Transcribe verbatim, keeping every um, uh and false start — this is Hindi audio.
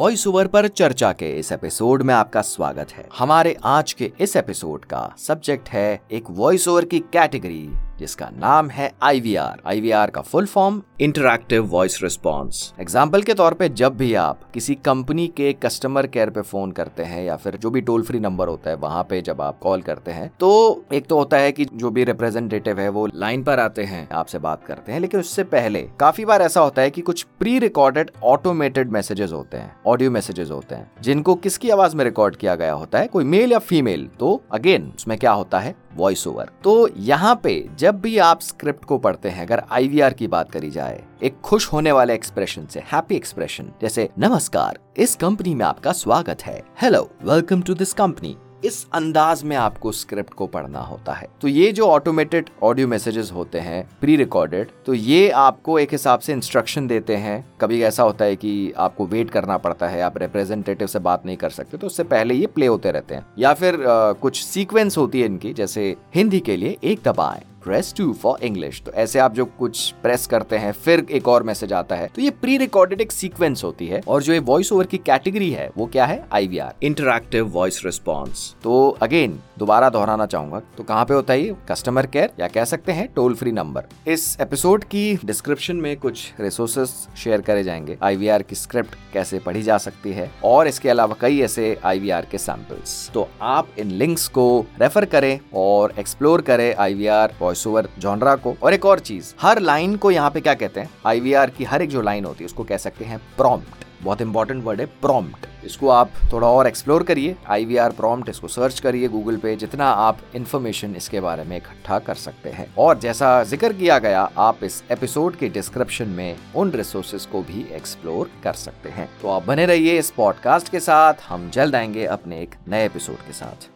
वॉइस ओवर पर चर्चा के इस एपिसोड में आपका स्वागत है। हमारे आज के इस एपिसोड का सब्जेक्ट है एक वॉइस ओवर की कैटेगरी जिसका नाम है I V R. I V R का full form interactive voice response. Example के तौर पे जब भी आप किसी कंपनी के कस्टमर केयर पे फोन करते हैं या फिर जो भी टोल फ्री नंबर होता है वहां पे जब आप कॉल करते हैं, तो एक तो होता है कि जो भी रिप्रेजेंटेटिव है वो लाइन पर आते हैं, आपसे बात करते हैं, लेकिन उससे पहले काफी बार ऐसा होता है कि कुछ प्री रिकॉर्डेड ऑटोमेटेड मैसेजेस होते हैं, ऑडियो मैसेजेस होते हैं, जिनको किसकी आवाज में रिकॉर्ड किया गया होता है, कोई मेल या फीमेल। तो अगेन उसमें क्या होता है, वॉइस ओवर। तो यहाँ पे जब भी आप स्क्रिप्ट को पढ़ते हैं, अगर आई वी आर की बात करी जाए, एक खुश होने वाले एक्सप्रेशन से, हैप्पी एक्सप्रेशन, जैसे नमस्कार, इस कंपनी में आपका स्वागत है, hello, welcome to this company, इस अंदाज में आपको स्क्रिप्ट को पढ़ना होता है। तो ये जो ऑटोमेटेड ऑडियो मैसेजेस होते हैं प्री रिकॉर्डेड, तो ये आपको एक हिसाब से इंस्ट्रक्शन देते हैं। कभी ऐसा होता है कि आपको वेट करना पड़ता है, आप रिप्रेजेंटेटिव से बात नहीं कर सकते, तो उससे पहले ये प्ले होते रहते हैं। या फिर आ, कुछ सीक्वेंस होती है इनकी, जैसे हिंदी के लिए एक दबाएं, प्रेस टू फॉर इंग्लिश, तो ऐसे आप जो कुछ प्रेस करते हैं फिर एक और मैसेज आता है। तो ये प्री रिकॉर्डेड एक सीक्वेंस होती है। और जो ये वॉइस ओवर की कैटेगरी है वो क्या है, I V R, interactive voice response. तो अगेन दोबारा दोहराना चाहूंगा, तो कहाँ पे होता है ये, कस्टमर केयर या कह सकते हैं टोल फ्री नंबर। इस एपिसोड की डिस्क्रिप्शन में कुछ रिसोर्सेस शेयर करे जाएंगे, आई वी आर की स्क्रिप्ट कैसे पढ़ी जा सकती है और इसके अलावा कई ऐसे आई वी आर के सैंपल्स। तो आप इन लिंक्स को रेफर करें और एक्सप्लोर करें I V R voice over genre को। और एक और चीज, हर लाइन को यहाँ पे क्या कहते हैं, आई वी आर की हर एक जो लाइन होती है उसको कह सकते हैं प्रॉम्प्ट। बहुत इंपॉर्टेंट वर्ड है प्रॉम्प्ट, इसको आप थोड़ा और एक्सप्लोर करिए। आई वी आर प्रॉम्प्ट, इसको सर्च करिए गूगल पे, जितना आप इन्फॉर्मेशन इसके बारे में इकट्ठा कर सकते हैं। और जैसा जिक्र किया गया, आप इस एपिसोड के डिस्क्रिप्शन में उन रिसोर्सेज को भी एक्सप्लोर कर सकते हैं। तो आप बने रहिए इस पॉडकास्ट के साथ, हम जल्द आएंगे अपने एक नए एपिसोड के साथ।